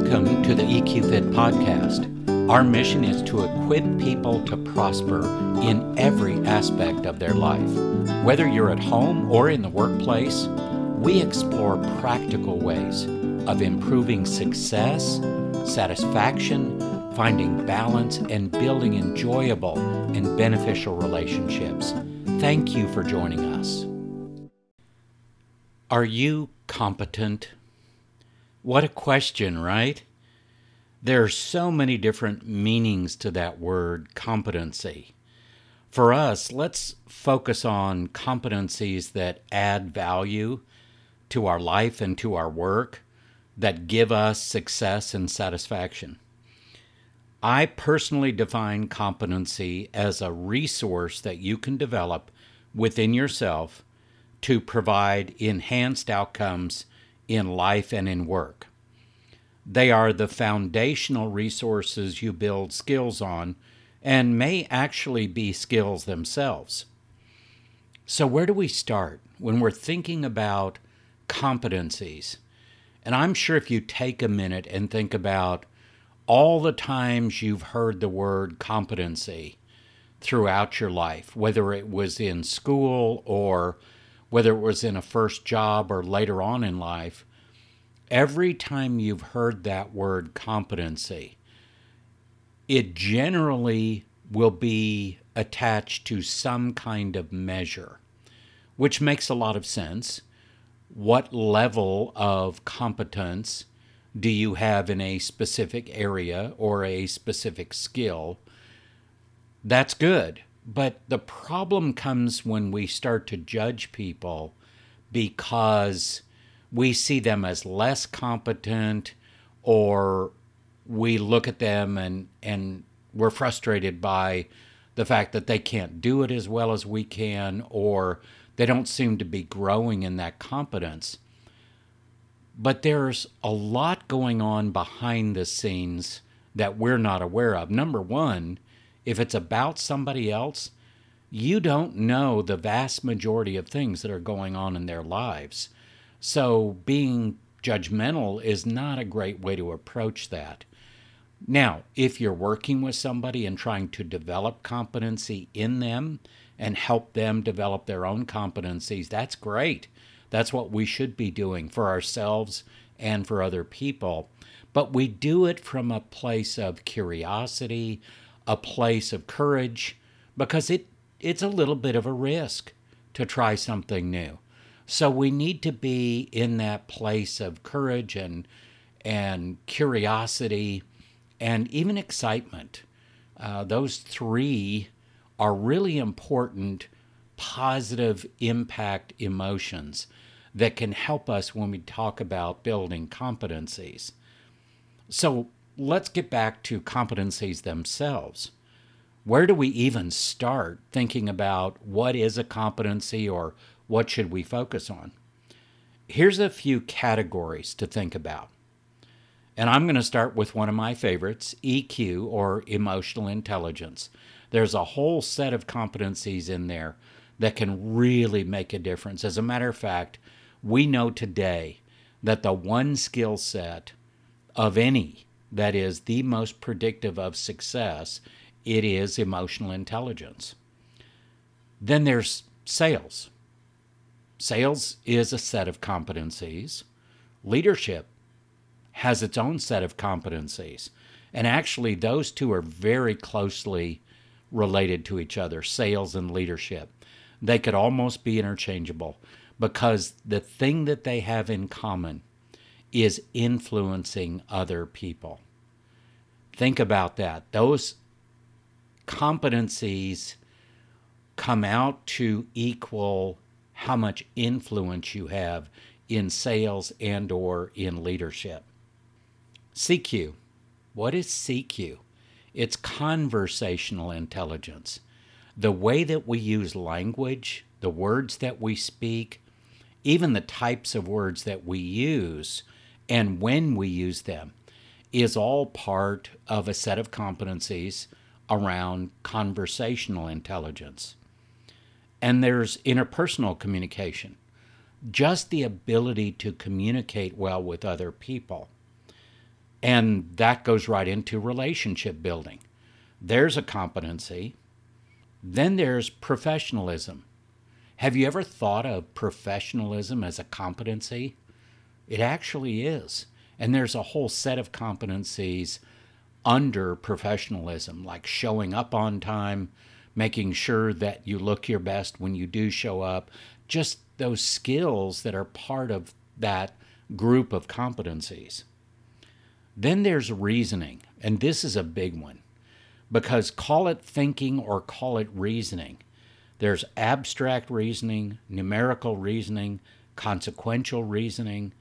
Welcome to the EQFit podcast. Our mission is to equip people to prosper in every aspect of their life. Whether you're at home or in the workplace, we explore practical ways of improving success, satisfaction, finding balance, and building enjoyable and beneficial relationships. Thank you for joining us. Are you competent? What a question, right? There are so many different meanings to that word competency. For us, let's focus on competencies that add value to our life and to our work, that give us success and satisfaction. I personally define competency as a resource that you can develop within yourself to provide enhanced outcomes in life and in work. They are the foundational resources you build skills on and may actually be skills themselves. So where do we start when we're thinking about competencies? And I'm sure if you take a minute and think about all the times you've heard the word competency throughout your life, whether it was in school or whether it was in a first job or later on in life, every time you've heard that word competency, it generally will be attached to some kind of measure, which makes a lot of sense. What level of competence do you have in a specific area or a specific skill? That's good. But the problem comes when we start to judge people because we see them as less competent, or we look at them and we're frustrated by the fact that they can't do it as well as we can, or they don't seem to be growing in that competence. But there's a lot going on behind the scenes that we're not aware of. Number one, if it's about somebody else, you don't know the vast majority of things that are going on in their lives. So being judgmental is not a great way to approach that. Now, if you're working with somebody and trying to develop competency in them and help them develop their own competencies, that's great. That's what we should be doing for ourselves and for other people. But we do it from a place of curiosity, a place of courage, because it's a little bit of a risk to try something new. So we need to be in that place of courage and curiosity and even excitement. Those three are really important positive impact emotions that can help us when we talk about building competencies. So let's get back to competencies themselves. Where do we even start thinking about what is a competency or what should we focus on? Here's a few categories to think about. And I'm going to start with one of my favorites, EQ, or emotional intelligence. There's a whole set of competencies in there that can really make a difference. As a matter of fact, we know today that the one skill set of any that is the most predictive of success, it is emotional intelligence. Then there's sales. Sales is a set of competencies. Leadership has its own set of competencies. And actually, those two are very closely related to each other, sales and leadership. They could almost be interchangeable because the thing that they have in common is influencing other people. Think about that. Those competencies come out to equal how much influence you have in sales and or in leadership. CQ. What is CQ? It's conversational intelligence. The way that we use language, the words that we speak, even the types of words that we use and when we use them is all part of a set of competencies around conversational intelligence. And there's interpersonal communication, just the ability to communicate well with other people. And that goes right into relationship building. There's a competency. Then there's professionalism. Have you ever thought of professionalism as a competency? It actually is. And there's a whole set of competencies under professionalism, like showing up on time, making sure that you look your best when you do show up, just those skills that are part of that group of competencies. Then there's reasoning, and this is a big one, because call it thinking or call it reasoning. There's abstract reasoning, numerical reasoning, consequential reasoning,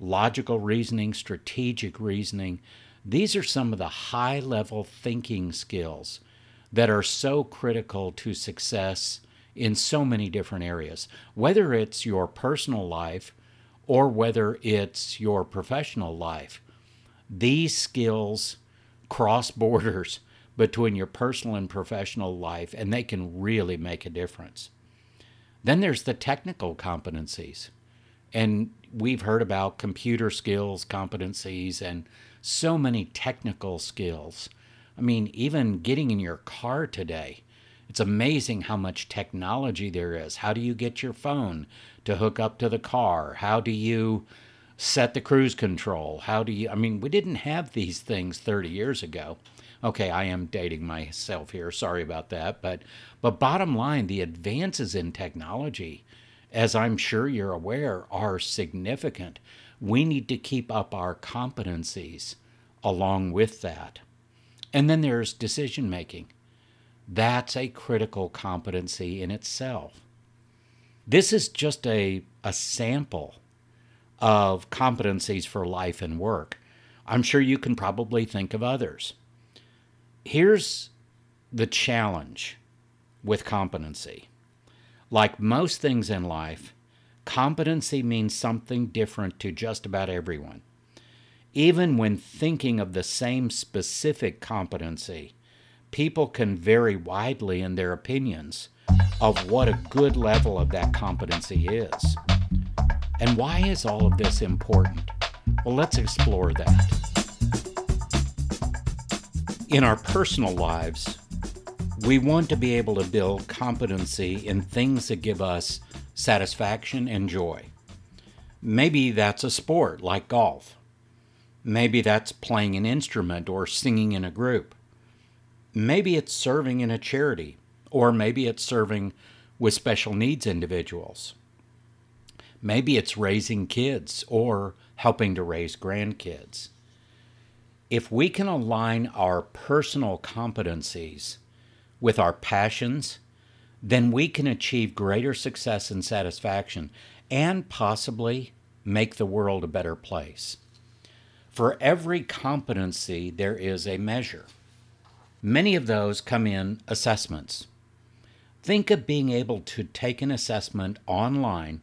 logical reasoning, strategic reasoning. These are some of the high-level thinking skills that are so critical to success in so many different areas, whether it's your personal life or whether it's your professional life. These skills cross borders between your personal and professional life, and they can really make a difference. Then there's the technical competencies. And we've heard about computer skills, competencies, and so many technical skills. I mean, even getting in your car today, it's amazing how much technology there is. How do you get your phone to hook up to the car? How do you set the cruise control? We didn't have these things 30 years ago. Okay, I am dating myself here. Sorry about that. But bottom line, the advances in technology, as I'm sure you're aware, are significant. We need to keep up our competencies along with that. And then there's decision making. That's a critical competency in itself. This is just a sample of competencies for life and work. I'm sure you can probably think of others. Here's the challenge with competency. Like most things in life, competency means something different to just about everyone. Even when thinking of the same specific competency, people can vary widely in their opinions of what a good level of that competency is. And why is all of this important? Well, let's explore that. In our personal lives, we want to be able to build competency in things that give us satisfaction and joy. Maybe that's a sport like golf. Maybe that's playing an instrument or singing in a group. Maybe it's serving in a charity, or maybe it's serving with special needs individuals. Maybe it's raising kids or helping to raise grandkids. If we can align our personal competencies with our passions, then we can achieve greater success and satisfaction and possibly make the world a better place. For every competency, there is a measure. Many of those come in assessments. Think of being able to take an assessment online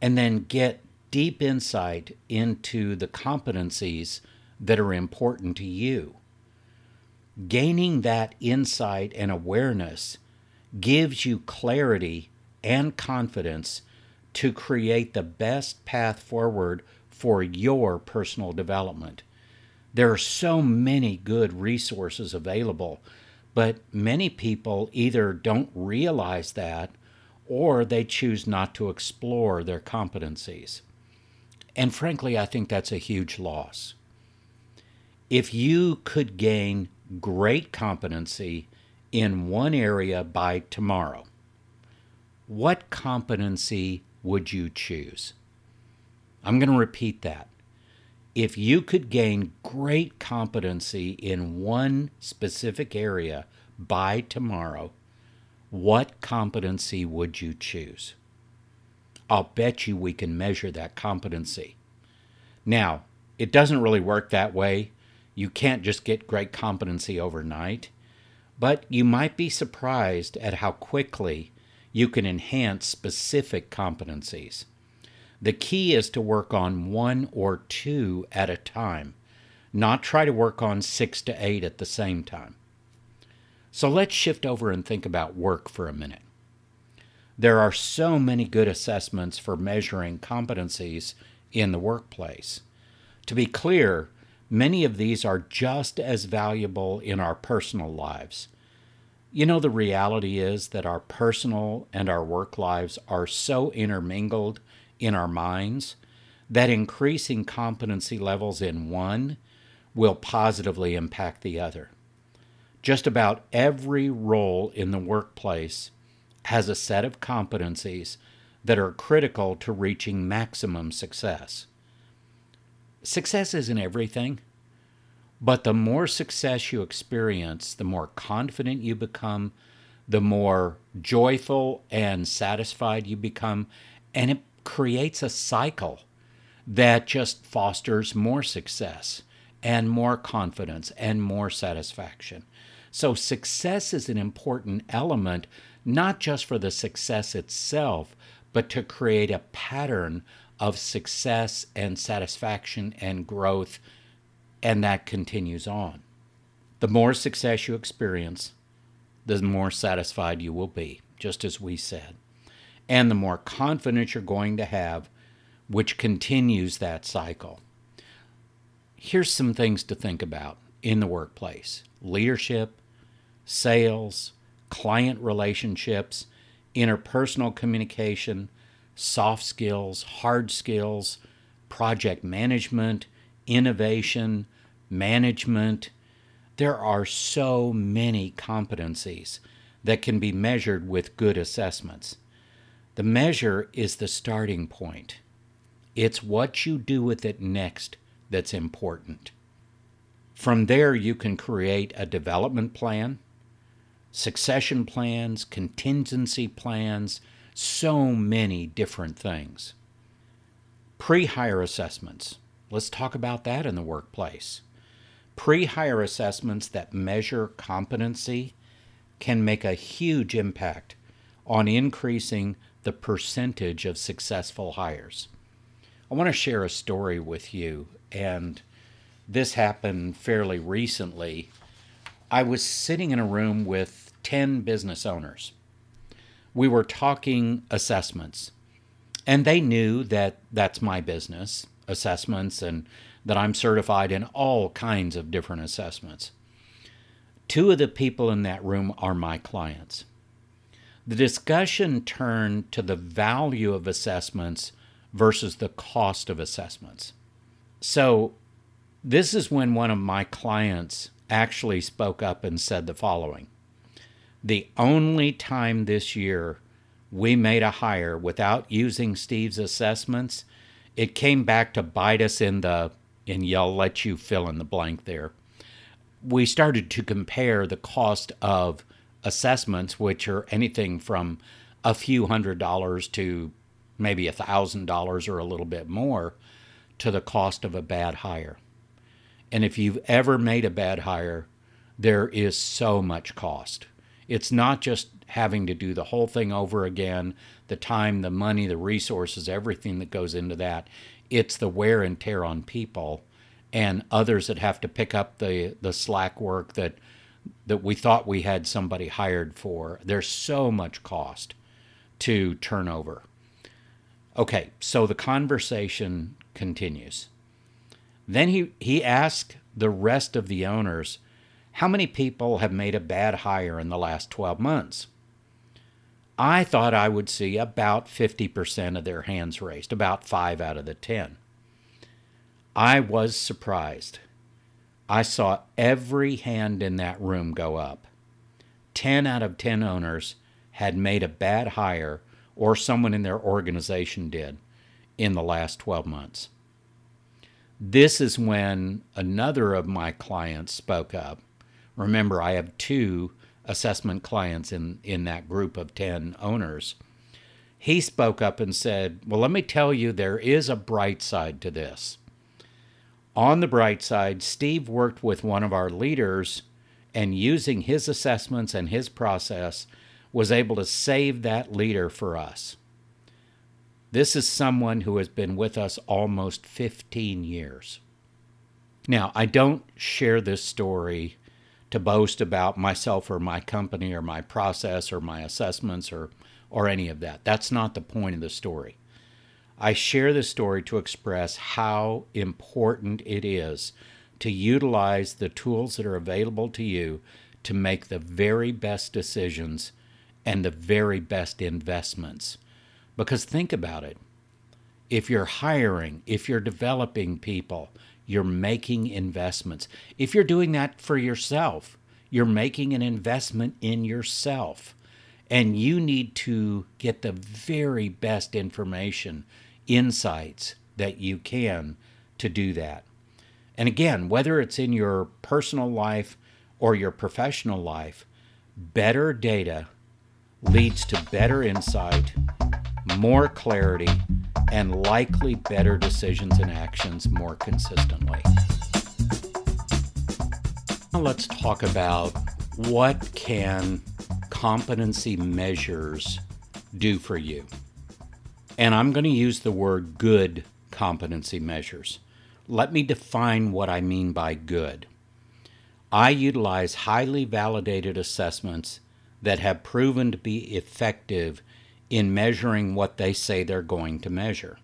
and then get deep insight into the competencies that are important to you. Gaining that insight and awareness gives you clarity and confidence to create the best path forward for your personal development. There are so many good resources available, but many people either don't realize that or they choose not to explore their competencies. And frankly, I think that's a huge loss. If you could gain great competency in one area by tomorrow, what competency would you choose? I'm going to repeat that. If you could gain great competency in one specific area by tomorrow, what competency would you choose? I'll bet you we can measure that competency. Now, it doesn't really work that way. You can't just get great competency overnight, but you might be surprised at how quickly you can enhance specific competencies. The key is to work on one or two at a time, not try to work on 6 to 8 at the same time. So let's shift over and think about work for a minute. There are so many good assessments for measuring competencies in the workplace. To be clear, Many of these are just as valuable in our personal lives. You know, the reality is that our personal and our work lives are so intermingled in our minds that increasing competency levels in one will positively impact the other. Just about every role in the workplace has a set of competencies that are critical to reaching maximum success. Success isn't everything, but the more success you experience, the more confident you become, the more joyful and satisfied you become, and it creates a cycle that just fosters more success and more confidence and more satisfaction. So success is an important element, not just for the success itself, but to create a pattern of success and satisfaction and growth, and that continues on. The more success you experience, the more satisfied you will be, just as we said, and the more confidence you're going to have, which continues that cycle. Here's some things to think about in the workplace: leadership, sales, client relationships, interpersonal communication, soft skills, hard skills, project management, innovation, management. There are so many competencies that can be measured with good assessments. The measure is the starting point. It's what you do with it next that's important. From there, you can create a development plan, succession plans, contingency plans, so many different things. Pre-hire assessments. Let's talk about that in the workplace. Pre-hire assessments that measure competency can make a huge impact on increasing the percentage of successful hires. I want to share a story with you, and this happened fairly recently. I was sitting in a room with 10 business owners. We were talking assessments, and they knew that that's my business, assessments, and that I'm certified in all kinds of different assessments. 2 of the people in that room are my clients. The discussion turned to the value of assessments versus the cost of assessments. So this is when one of my clients actually spoke up and said the following: "The only time this year we made a hire without using Steve's assessments, it came back to bite us in the," and y'all let you fill in the blank there. We started to compare the cost of assessments, which are anything from a few $100s to maybe $1,000 or a little bit more, to the cost of a bad hire. And if you've ever made a bad hire, there is so much cost. It's not just having to do the whole thing over again, the time, the money, the resources, everything that goes into that. It's the wear and tear on people and others that have to pick up the slack work that we thought we had somebody hired for. There's so much cost to turnover. Okay, so the conversation continues. Then he asked the rest of the owners, "How many people have made a bad hire in the last 12 months?" I thought I would see about 50% of their hands raised, about 5 out of the 10. I was surprised. I saw every hand in that room go up. 10 out of 10 owners had made a bad hire, or someone in their organization did, in the last 12 months. This is when another of my clients spoke up. Remember, I have 2 assessment clients in that group of 10 owners. He spoke up and said, "Well, let me tell you, there is a bright side to this. On the bright side, Steve worked with one of our leaders, and using his assessments and his process was able to save that leader for us. This is someone who has been with us almost 15 years. Now, I don't share this story to boast about myself or my company or my process or my assessments or any of that. That's not the point of the story. I share this story to express how important it is to utilize the tools that are available to you to make the very best decisions and the very best investments. Because think about it. If you're hiring, if you're developing people, you're making investments. If you're doing that for yourself, you're making an investment in yourself. And you need to get the very best information, insights that you can to do that. And again, whether it's in your personal life or your professional life, better data leads to better insight, more clarity, and likely better decisions and actions more consistently. Now let's talk about what can competency measures do for you. And I'm going to use the word good competency measures. Let me define what I mean by good. I utilize highly validated assessments that have proven to be effective in measuring what they say they're going to measure.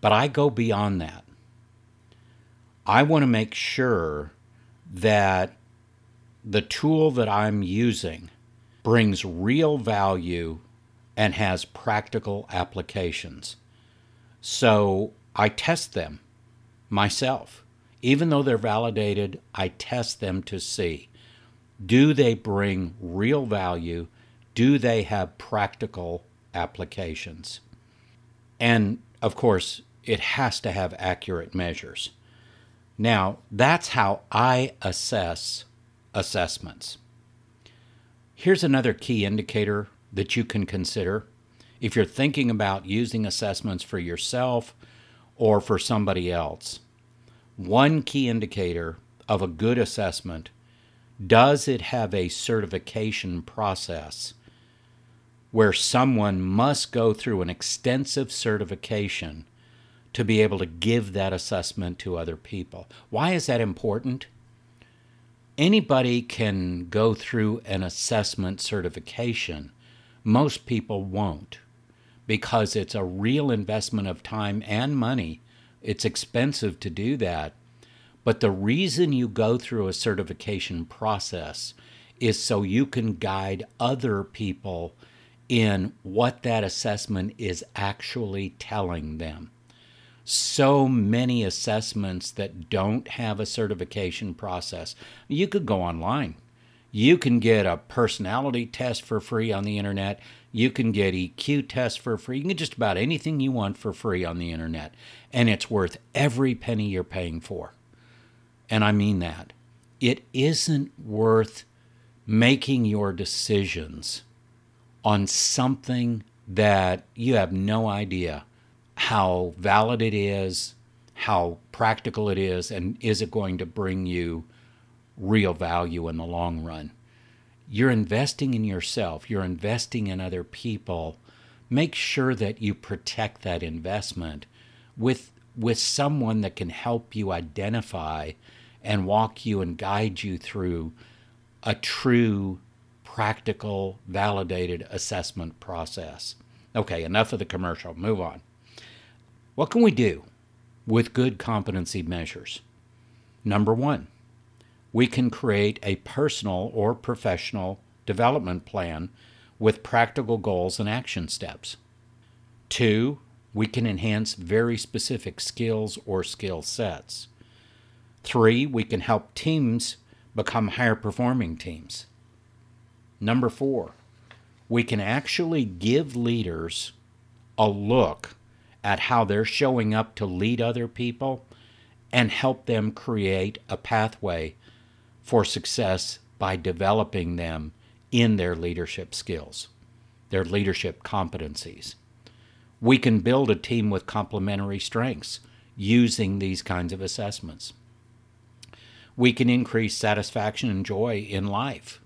But I go beyond that. I want to make sure that the tool that I'm using brings real value and has practical applications. So I test them myself. Even though they're validated, I test them to see, do they bring real value? Do they have practical applications? And of course, it has to have accurate measures. Now, that's how I assess assessments. Here's another key indicator that you can consider if you're thinking about using assessments for yourself or for somebody else. One key indicator of a good assessment, does it have a certification process where someone must go through an extensive certification to be able to give that assessment to other people? Why is that important? Anybody can go through an assessment certification. Most people won't, because it's a real investment of time and money. It's expensive to do that. But the reason you go through a certification process is so you can guide other people in what that assessment is actually telling them. So many assessments that don't have a certification process. You could go online. You can get a personality test for free on the internet. You can get EQ tests for free. You can get just about anything you want for free on the internet. And it's worth every penny you're paying for. And I mean that. It isn't worth making your decisions on something that you have no idea how valid it is, how practical it is, and is it going to bring you real value in the long run. You're investing in yourself. You're investing in other people. Make sure that you protect that investment with someone that can help you identify and walk you and guide you through a true, practical, validated assessment process. Okay, enough of the commercial. Move on. What can we do with good competency measures? Number one, we can create a personal or professional development plan with practical goals and action steps. Two, we can enhance very specific skills or skill sets. Three, we can help teams become higher performing teams. Number four, we can actually give leaders a look at how they're showing up to lead other people and help them create a pathway for success by developing them in their leadership skills, their leadership competencies. We can build a team with complementary strengths using these kinds of assessments. We can increase satisfaction and joy in life,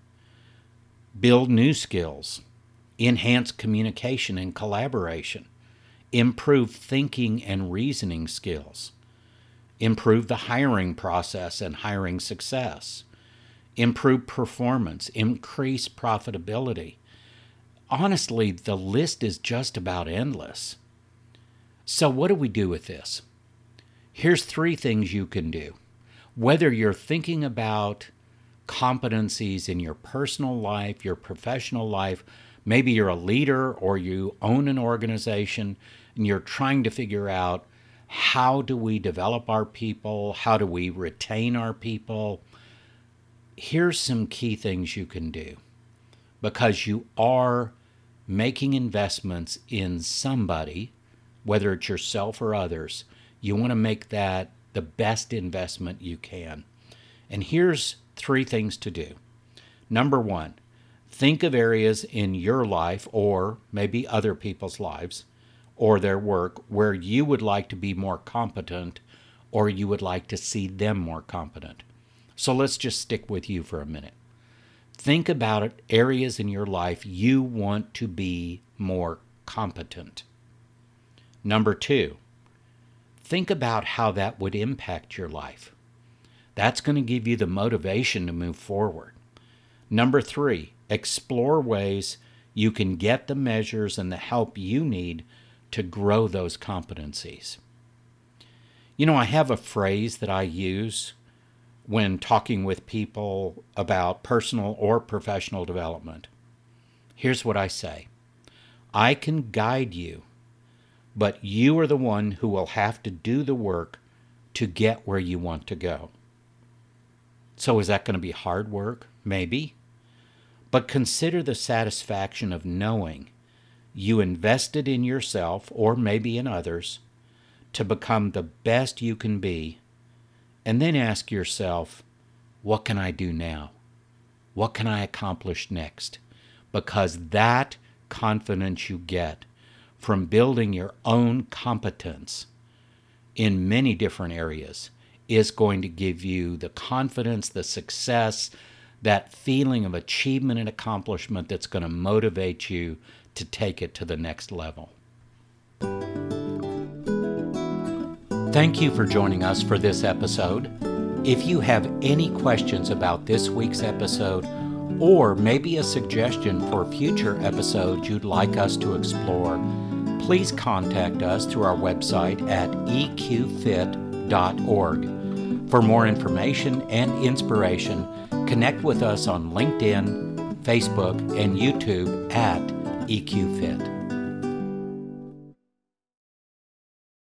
build new skills, enhance communication and collaboration, improve thinking and reasoning skills, improve the hiring process and hiring success, improve performance, increase profitability. Honestly, the list is just about endless. So what do we do with this? Here's three things you can do. whether you're thinking about competencies in your personal life, your professional life, maybe you're a leader or you own an organization and you're trying to figure out how do we develop our people, how do we retain our people, here's some key things you can do because you are making investments in somebody, whether it's yourself or others. You want to make that the best investment you can. And here's three things to do. Number one, think of areas in your life or maybe other people's lives or their work where you would like to be more competent or you would like to see them more competent. So let's just stick with you for a minute. Think about it, areas in your life you want to be more competent. Number two, think about how that would impact your life. That's going to give you the motivation to move forward. Number three, explore ways you can get the measures and the help you need to grow those competencies. You know, I have a phrase that I use when talking with people about personal or professional development. Here's what I say. I can guide you, but you are the one who will have to do the work to get where you want to go. So is that going to be hard work? Maybe. But consider the satisfaction of knowing you invested in yourself or maybe in others to become the best you can be, and then ask yourself, what can I do now? What can I accomplish next? Because that confidence you get from building your own competence in many different areas is going to give you the confidence, the success, that feeling of achievement and accomplishment that's going to motivate you to take it to the next level. Thank you for joining us for this episode. If you have any questions about this week's episode, or maybe a suggestion for future episodes you'd like us to explore, please contact us through our website at eqfit.org. For more information and inspiration, connect with us on LinkedIn, Facebook, and YouTube at EQFit.